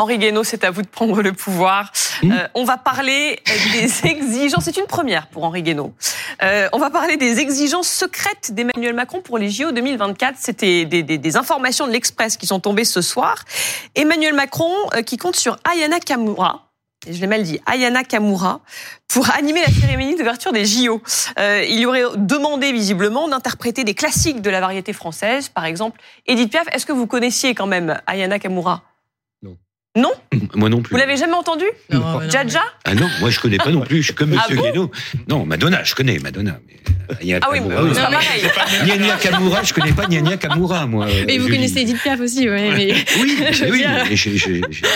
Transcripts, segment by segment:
Henri Guaino, c'est à vous de prendre le pouvoir. On va parler des exigences, c'est une première pour Henri Guaino. On va parler des exigences secrètes d'Emmanuel Macron pour les JO 2024. C'était des informations de l'Express qui sont tombées ce soir. Emmanuel Macron qui compte sur Aya Nakamura. Je l'ai mal dit, Aya Nakamura, pour animer la cérémonie d'ouverture des JO. Il lui aurait demandé visiblement d'interpréter des classiques de la variété française, par exemple Edith Piaf. Est-ce que vous connaissiez quand même Aya Nakamura ? Non. Non ? Moi non plus. Vous l'avez jamais entendu ? Non. Jaja ? Ah non, moi je connais pas non plus, je suis comme Monsieur Guaino. Non, Madonna, je connais Madonna. Aya Nakamura, oui, c'est pas pareil. Aya Nakamura, je connais pas Aya Nakamura, moi. Mais vous connaissez Edith Piaf aussi, ouais, mais... Oui. Mais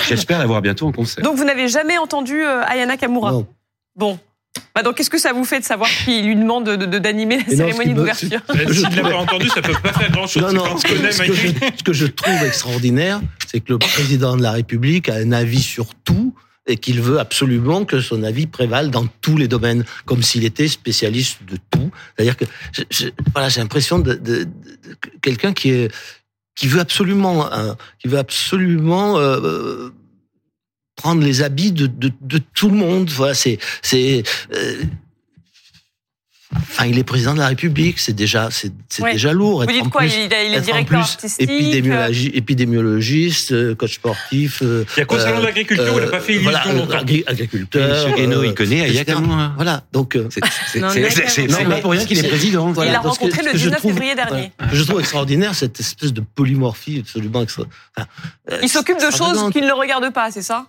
j'espère l'avoir bientôt en concert. Donc vous n'avez jamais entendu Aya Nakamura ? Non. Bon. Bah donc, qu'est-ce que ça vous fait de savoir qu'il lui demande d'animer la cérémonie d'ouverture ? Si vous l'avez entendu, ça ne peut pas faire grand-chose. Ce que je trouve extraordinaire, c'est que le président de la République a un avis sur tout et qu'il veut absolument que son avis prévale dans tous les domaines, comme s'il était spécialiste de tout. C'est-à-dire que j'ai l'impression de quelqu'un qui veut absolument prendre les habits de tout le monde. Voilà, il est président de la République, c'est déjà lourd. Vous dites quoi, il est directeur artistique, épidémiologiste, coach sportif. Il y a qu'au salon de l'agriculture où il n'a pas fait illusion longtemps. Agriculteur. M. Guaino, il connaît, il y a quand même. Voilà, donc. C'est pas pour rien qu'il est président. Il l'a rencontré le 19 février dernier. Je trouve extraordinaire cette espèce de polymorphie absolument extraordinaire. Il s'occupe de choses qu'il ne regarde pas, c'est ça ?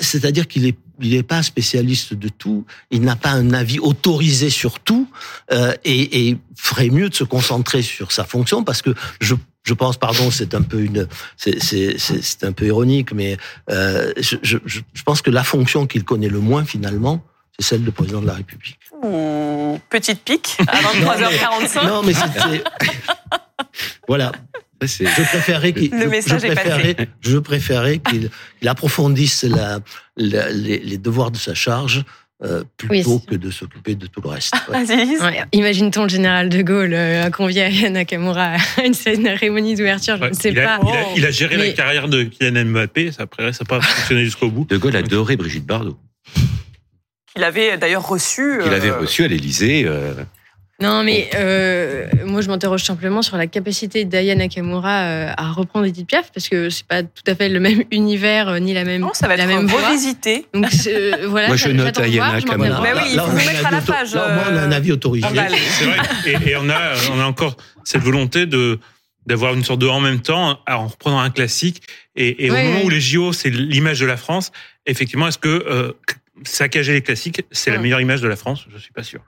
C'est-à-dire qu'il n'est pas spécialiste de tout, il n'a pas un avis autorisé sur tout, et ferait mieux de se concentrer sur sa fonction, parce que je pense, c'est un peu c'est un peu ironique, mais je pense que la fonction qu'il connaît le moins finalement, c'est celle de président de la République. Ouh, petite pique à 23h45. Non mais c'était voilà. Je préférerais qu'il approfondisse les devoirs de sa charge plutôt que de s'occuper de tout le reste. Ouais. Imagine-t-on le général de Gaulle convié à Aya Nakamura à une cérémonie d'ouverture, je ne sais pas. Il a géré la carrière de Kylian Mbappé, ça n'a pas fonctionné jusqu'au bout. De Gaulle adorait Brigitte Bardot. Il avait d'ailleurs reçu... Il avait reçu à l'Élysée... Non, mais moi, je m'interroge simplement sur la capacité d'Aya Nakamura à reprendre Edith Piaf, parce que c'est pas tout à fait le même univers ni la même voix. Non, ça va être revisité. Donc, voilà, moi, je note Aya Nakamura. Mais oui, il faut mettre à la page. Moi, on a un avis autorisé. C'est vrai. Et on a encore cette volonté d'avoir une sorte de en même temps, en reprenant un classique. Et au moment où les JO, c'est l'image de la France, effectivement, est-ce que saccager les classiques, c'est la meilleure image de la France ? Je ne suis pas sûr.